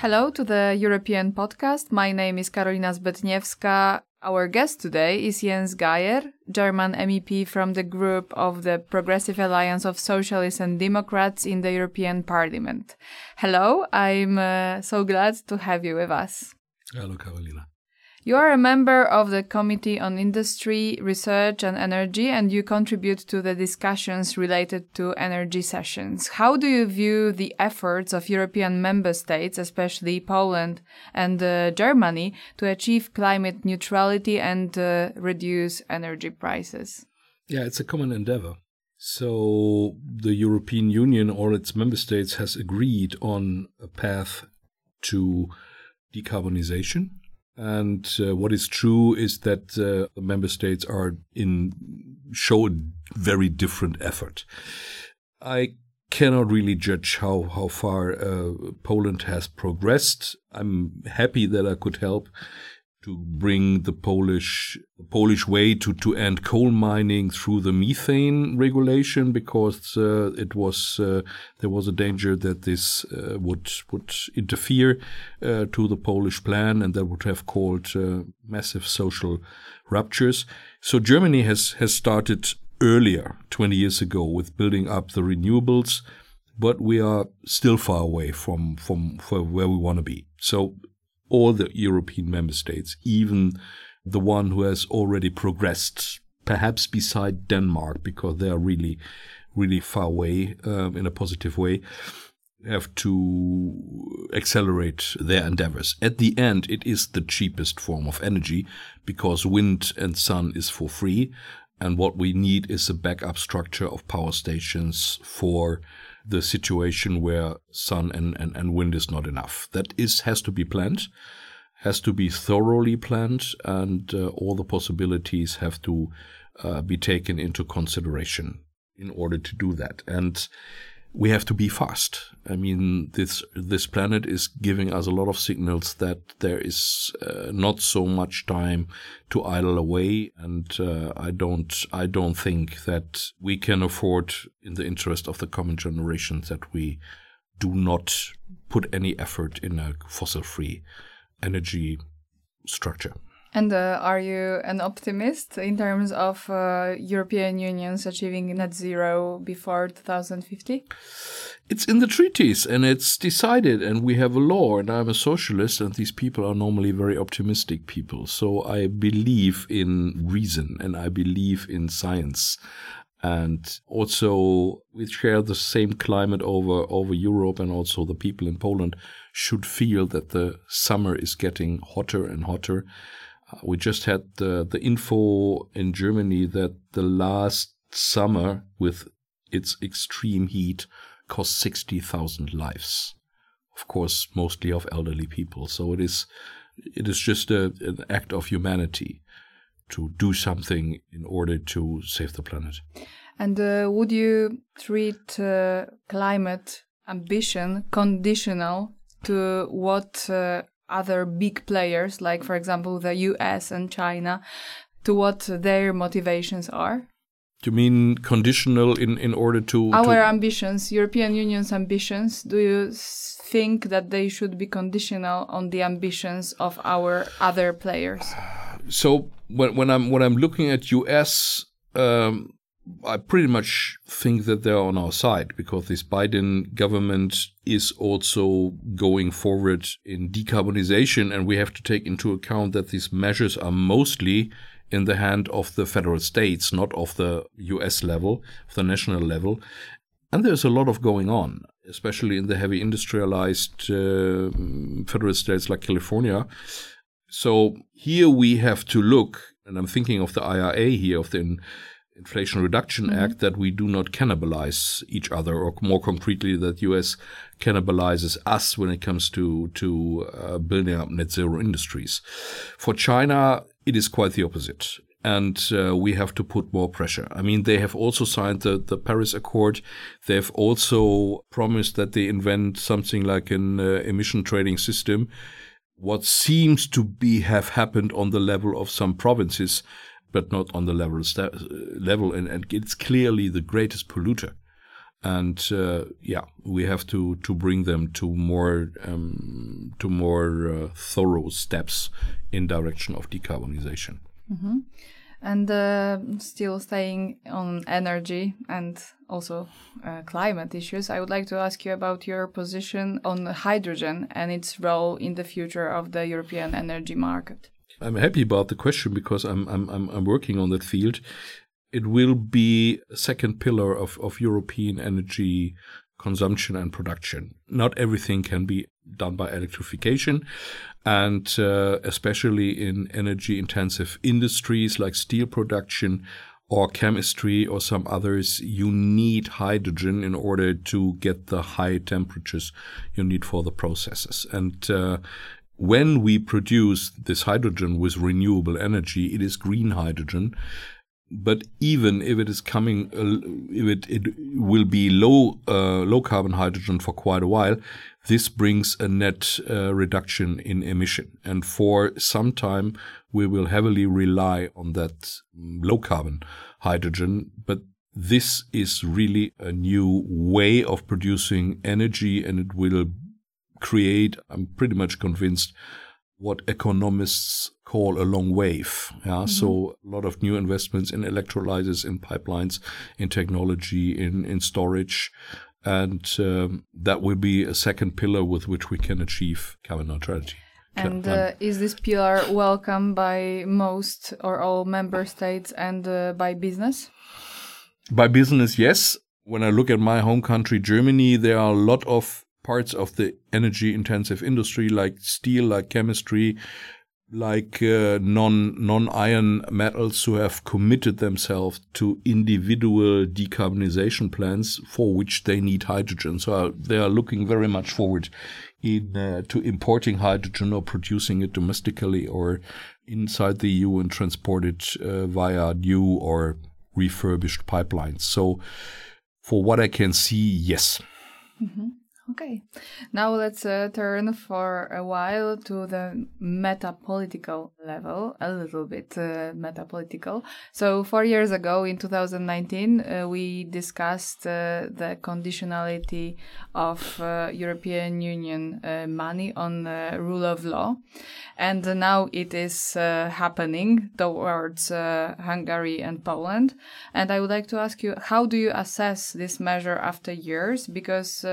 Hello to the European podcast. My name is Karolina Zbytniewska. Our guest today is Jens Geier, German MEP from the group of the Progressive Alliance of Socialists and Democrats in the European Parliament. Hello, I'm so glad to have you with us. Hello, Karolina. You are a member of the Committee on Industry, Research and Energy, and you contribute to the discussions related to energy sessions. How do you view the efforts of European member states, especially Poland and Germany, to achieve climate neutrality and reduce energy prices? Yeah, it's a common endeavor. So the European Union or its member states has agreed on a path to decarbonization. And what is true is that the member states show a very different effort. I cannot really judge how far Poland has progressed. I'm happy that I could help to bring the Polish way to end coal mining through the methane regulation, because it was there was a danger that this would interfere to the Polish plan, and that would have caused massive social ruptures. So Germany has started earlier, 20 years ago, with building up the renewables, but we are still far away from where we want to be. So all the European member states, even the one who has already progressed, perhaps beside Denmark, because they are really, really far away in a positive way, have to accelerate their endeavors. At the end, it is the cheapest form of energy, because wind and sun is for free. And what we need is a backup structure of power stations for the situation where sun and wind is not enough. That has to be planned, has to be thoroughly planned, and all the possibilities have to be taken into consideration in order to do that. And we have to be fast. I mean, this planet is giving us a lot of signals that there is not so much time to idle away, and I don't think that we can afford, in the interest of the coming generation, that we do not put any effort in a fossil-free energy structure. And are you an optimist in terms of European Union's achieving net zero before 2050? It's in the treaties and it's decided, and we have a law, and I'm a socialist, and these people are normally very optimistic people. So I believe in reason and I believe in science. And also we share the same climate over Europe, and also the people in Poland should feel that the summer is getting hotter and hotter. We just had the info in Germany that the last summer, with its extreme heat, cost 60,000 lives. Of course, mostly of elderly people. So it is just an act of humanity to do something in order to save the planet. And would you treat climate ambition conditional to what other big players, like, for example, the US and China, to what their motivations are? Do you mean conditional in order to... Our ambitions, European Union's ambitions, do you think that they should be conditional on the ambitions of our other players? So when I'm looking at US, I pretty much think that they're on our side, because this Biden government is also going forward in decarbonization, and we have to take into account that these measures are mostly in the hand of the federal states, not of the US level, of the national level. And there's a lot of going on, especially in the heavy industrialized federal states like California. So here we have to look, and I'm thinking of the IRA here, of the Inflation Reduction Act, that we do not cannibalize each other, or more concretely, that US cannibalizes us when it comes to building up net zero industries. For China, it is quite the opposite, and we have to put more pressure. I mean, they have also signed the Paris Accord. They've also promised that they invent something like an emission trading system. What seems to have happened on the level of some provinces, but not on the level, and it's clearly the greatest polluter. And we have to bring them to more to more thorough steps in direction of decarbonization. Mm-hmm. And still staying on energy and also climate issues, I would like to ask you about your position on hydrogen and its role in the future of the European energy market. I'm happy about the question because I'm working on that field. It will be a second pillar of European energy consumption and production. Not everything can be done by electrification, and especially in energy-intensive industries like steel production or chemistry or some others, you need hydrogen in order to get the high temperatures you need for the processes. And when we produce this hydrogen with renewable energy, it is green hydrogen. But even if it is coming, if it will be low carbon hydrogen for quite a while, this brings a net reduction in emission. And for some time, we will heavily rely on that low carbon hydrogen. But this is really a new way of producing energy, and it will create, I'm pretty much convinced, what economists call a long wave. Yeah? Mm-hmm. So a lot of new investments in electrolyzers, in pipelines, in technology, in storage. And that will be a second pillar with which we can achieve carbon neutrality. And is this pillar welcomed by most or all member states and by business? By business, yes. When I look at my home country, Germany, there are a lot of parts of the energy-intensive industry like steel, like chemistry, like non-iron metals who have committed themselves to individual decarbonization plans for which they need hydrogen. So they are looking very much forward in to importing hydrogen or producing it domestically or inside the EU and transport it via new or refurbished pipelines. So for what I can see, yes. Mm-hmm. Okay, now let's turn for a while to the metapolitical level, a little bit metapolitical. So 4 years ago, in 2019, we discussed the conditionality of European Union money on rule of law. And now it is happening towards Hungary and Poland. And I would like to ask you, how do you assess this measure after years? Because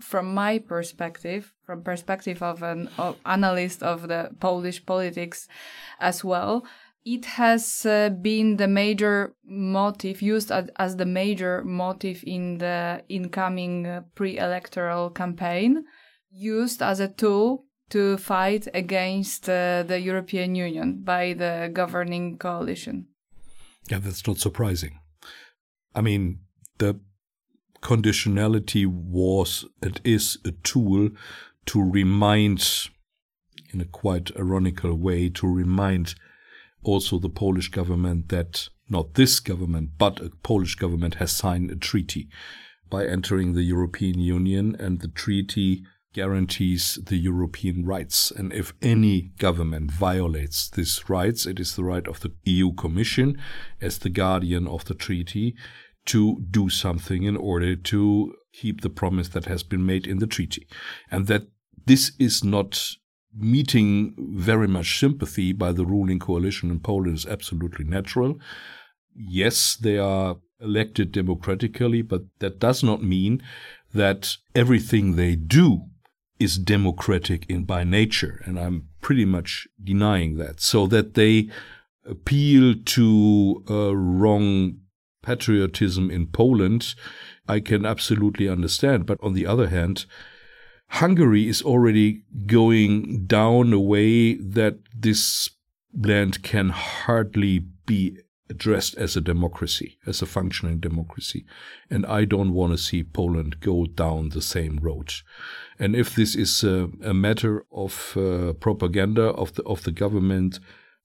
from my perspective, from perspective of an analyst of the Polish politics as well, it has been the major motive, used as the major motive in the incoming pre-electoral campaign, used as a tool to fight against the European Union by the governing coalition. Yeah, that's not surprising. I mean, the conditionality was, it is a tool to remind, in a quite ironical way, to remind also the Polish government that not this government, but a Polish government has signed a treaty by entering the European Union, and the treaty guarantees the European rights. And if any government violates these rights, it is the right of the EU Commission as the guardian of the treaty to do something in order to keep the promise that has been made in the treaty. And that this is not meeting very much sympathy by the ruling coalition in Poland is absolutely natural. Yes, they are elected democratically, but that does not mean that everything they do is democratic in by nature. And I'm pretty much denying that. So that they appeal to wrong patriotism in Poland, I can absolutely understand. But on the other hand, Hungary is already going down a way that this land can hardly be addressed as a democracy, as a functioning democracy. And I don't want to see Poland go down the same road. And if this is a matter of propaganda of the government,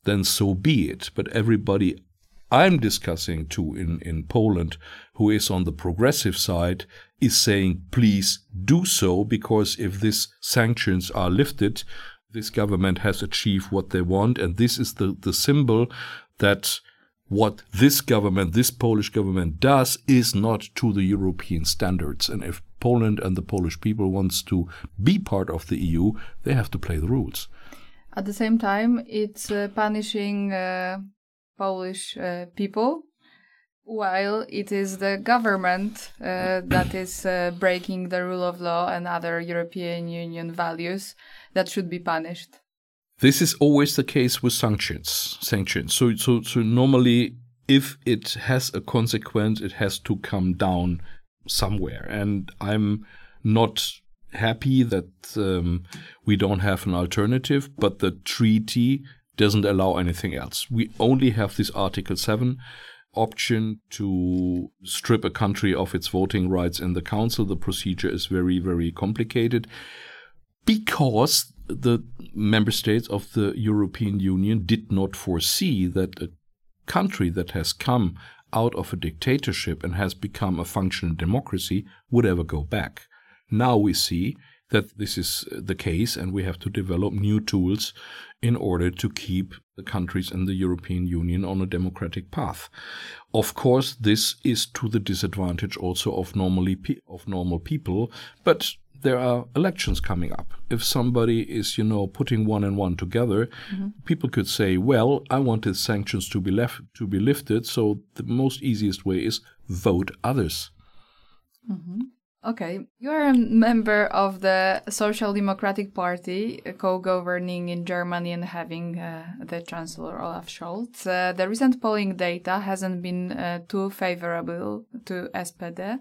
then so be it. But everybody I'm discussing too in Poland, who is on the progressive side, is saying, please do so, because if these sanctions are lifted, this government has achieved what they want. And this is the symbol that what this government, this Polish government does is not to the European standards. And if Poland and the Polish people wants to be part of the EU, they have to play the rules. At the same time, it's punishing Polish people, while it is the government that is breaking the rule of law and other European Union values that should be punished. This is always the case with sanctions. So normally, if it has a consequence, it has to come down somewhere. And I'm not happy that we don't have an alternative, but the treaty doesn't allow anything else. We only have this Article 7 option to strip a country of its voting rights in the council. The procedure is very, very complicated because the member states of the European Union did not foresee that a country that has come out of a dictatorship and has become a functional democracy would ever go back. Now we see that this is the case, and we have to develop new tools in order to keep the countries in the European Union on a democratic path. Of course, this is to the disadvantage also of normal people, but there are elections coming up. If somebody is, putting one and one together, mm-hmm. people could say, well, I want the sanctions to be lifted, so the most easiest way is vote others. Mm-hmm. Okay, you are a member of the Social Democratic Party, co-governing in Germany and having the Chancellor Olaf Scholz. The recent polling data hasn't been too favorable to SPD.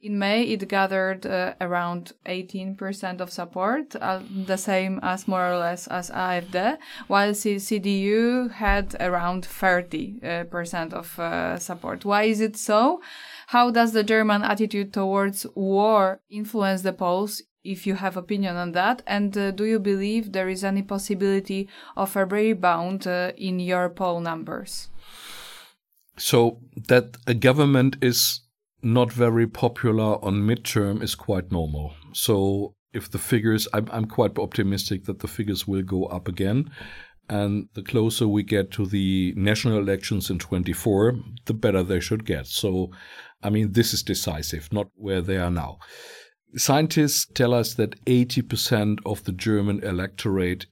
In May, it gathered around 18% of support, the same as more or less as AfD, while CDU had around 30% of support. Why is it so? How does the German attitude towards war influence the polls, if you have opinion on that? And do you believe there is any possibility of a rebound in your poll numbers? So that a government is not very popular on midterm is quite normal. So if the figures, I'm quite optimistic that the figures will go up again. And the closer we get to the national elections in 2024, the better they should get. So, this is decisive, not where they are now. Scientists tell us that 80% of the German electorate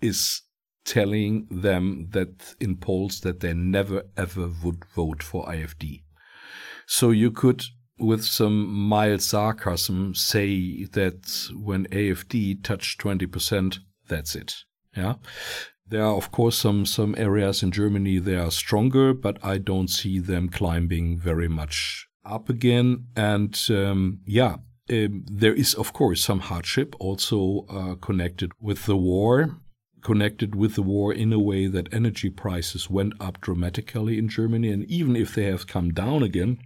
is telling them that in polls that they never, ever would vote for AfD. So you could, with some mild sarcasm, say that when AfD touched 20%, that's it. Yeah. There are, of course, some areas in Germany they are stronger, but I don't see them climbing very much up again. And there is, of course, some hardship also connected with the war in a way that energy prices went up dramatically in Germany. And even if they have come down again,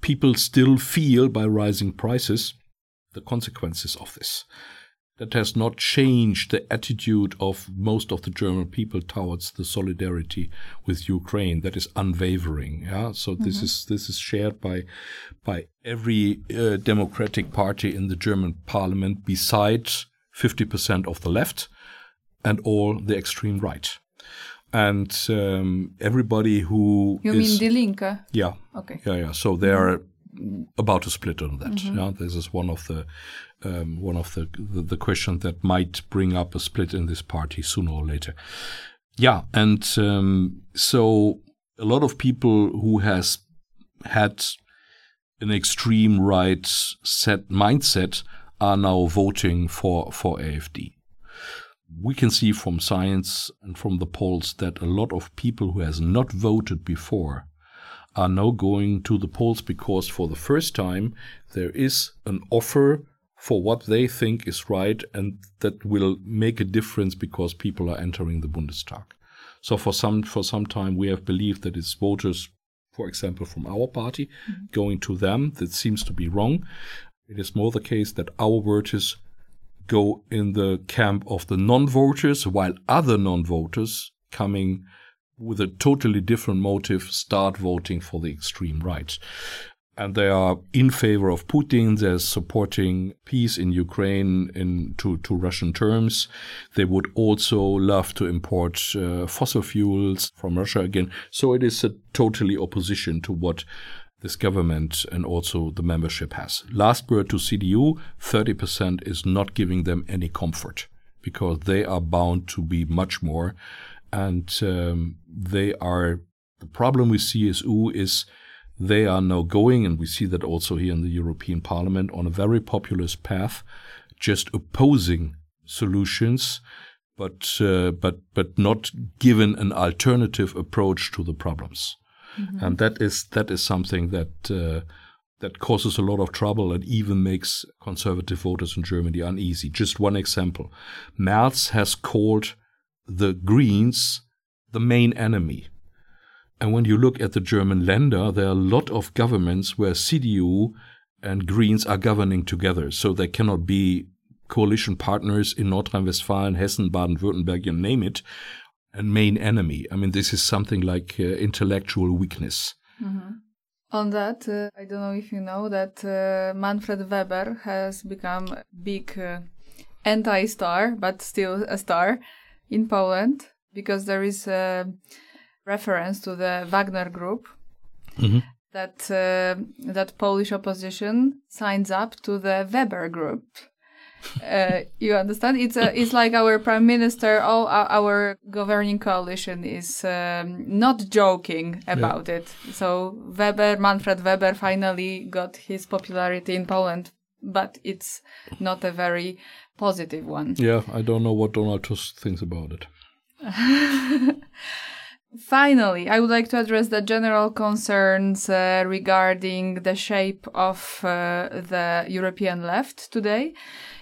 people still feel by rising prices the consequences of this. That has not changed the attitude of most of the German people towards the solidarity with Ukraine. That is unwavering. Yeah? So mm-hmm. this is shared by every democratic party in the German parliament, besides 50% of the left and all the extreme right. And everybody who mean the Linke? Yeah. Okay. Yeah. So they are about to split on that. Mm-hmm. Yeah? This is one of the question that might bring up a split in this party sooner or later. Yeah, and so a lot of people who has had an extreme right set mindset are now voting for AfD. We can see from science and from the polls that a lot of people who has not voted before are now going to the polls, because for the first time there is an offer for what they think is right, and that will make a difference because people are entering the Bundestag. So for some time we have believed that it's voters, for example, from our party, mm-hmm. going to them. That seems to be wrong. It is more the case that our voters go in the camp of the non-voters, while other non-voters coming with a totally different motive start voting for the extreme right. And they are in favor of Putin. They're supporting peace in Ukraine to Russian terms. They would also love to import fossil fuels from Russia again. So it is a totally opposition to what this government and also the membership has. Last word to CDU, 30% is not giving them any comfort because they are bound to be much more. And the problem with CSU is they are now going, and we see that also here in the European Parliament, on a very populist path, just opposing solutions, but not given an alternative approach to the problems, mm-hmm. and that is something that causes a lot of trouble and even makes conservative voters in Germany uneasy. Just one example: Merz has called the Greens the main enemy. And when you look at the German Länder, there are a lot of governments where CDU and Greens are governing together. So they cannot be coalition partners in Nordrhein-Westfalen, Hessen, Baden-Württemberg, you name it, and main enemy. I mean, this is something like intellectual weakness. Mm-hmm. On that, I don't know if you know that Manfred Weber has become a big anti-star, but still a star in Poland, because there is a reference to the Wagner Group, mm-hmm. that Polish opposition signs up to the Weber Group. You understand? It's like our prime minister. Oh, our governing coalition is not joking about it. So Manfred Weber, finally got his popularity in Poland, but it's not a very positive one. Yeah, I don't know what Donald Tusk thinks about it. Finally, I would like to address the general concerns regarding the shape of the European left today.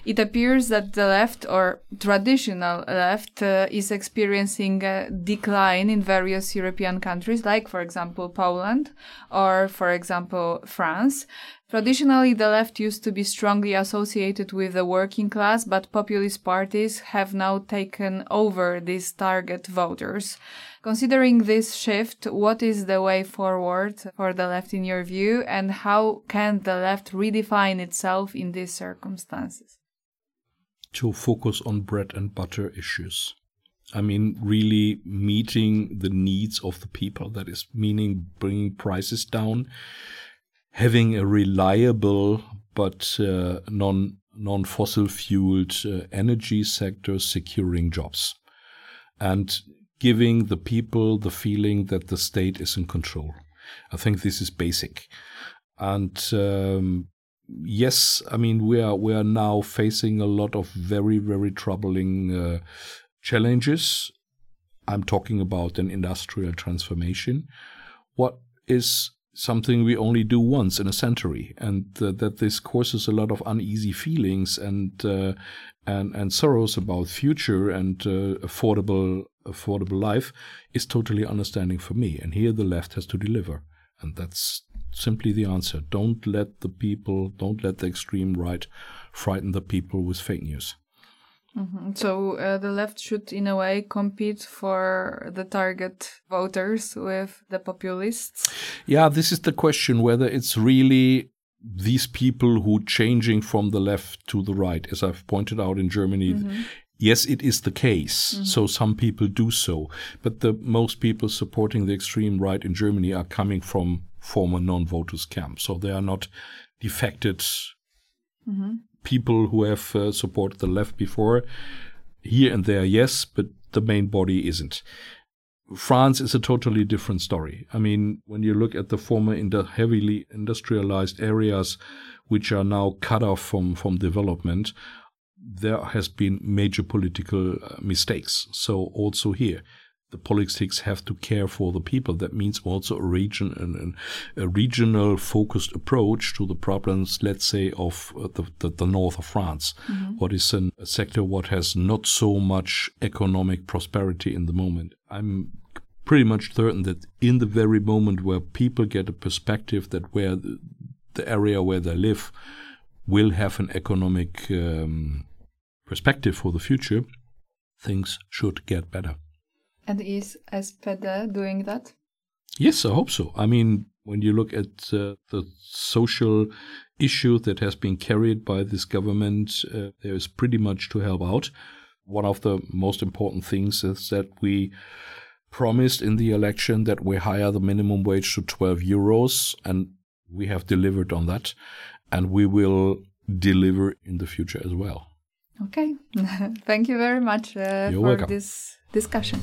It appears that the left, or traditional left, is experiencing a decline in various European countries, like, for example, Poland or, for example, France. Traditionally, the left used to be strongly associated with the working class, but populist parties have now taken over these target voters. Considering this shift, what is the way forward for the left in your view, and how can the left redefine itself in these circumstances? To focus on bread and butter issues. I mean, really meeting the needs of the people. That is meaning bringing prices down, having a reliable but non-fossil fueled energy sector, securing jobs, and giving the people the feeling that the state is in control. I think this is basic. And yes, I mean, we are now facing a lot of very, very troubling challenges. I'm talking about an industrial transformation. What is something we only do once in a century, and that this causes a lot of uneasy feelings and sorrows about future and affordable life is totally understanding for me. And here the left has to deliver, and that's simply the answer. Don't let the extreme right frighten the people with fake news. Mm-hmm. So the left should, in a way, compete for the target voters with the populists? Yeah, this is the question, whether it's really these people who changing from the left to the right. As I've pointed out in Germany, mm-hmm. yes, it is the case. Mm-hmm. So some people do so. But the most people supporting the extreme right in Germany are coming from former non-voters camp. So they are not defected mm-hmm. people who have supported the left before. Here and there, yes, but the main body isn't. France is a totally different story. I mean, when you look at the former heavily industrialized areas, which are now cut off from development, there has been major political mistakes. So also here, the politics have to care for the people. That means also a regional focused approach to the problems, let's say, of the north of France. Mm-hmm. What is a sector what has not so much economic prosperity in the moment. I'm pretty much certain that in the very moment where people get a perspective that where the area where they live will have an economic perspective for the future, things should get better. And is SPD doing that? Yes, I hope so. I mean, When you look at the social issue that has been carried by this government, there is pretty much to help out. One of the most important things is that we promised in the election that we hire the minimum wage to 12 euros, and we have delivered on that, and we will deliver in the future as well. Okay. Thank you very much for this discussion.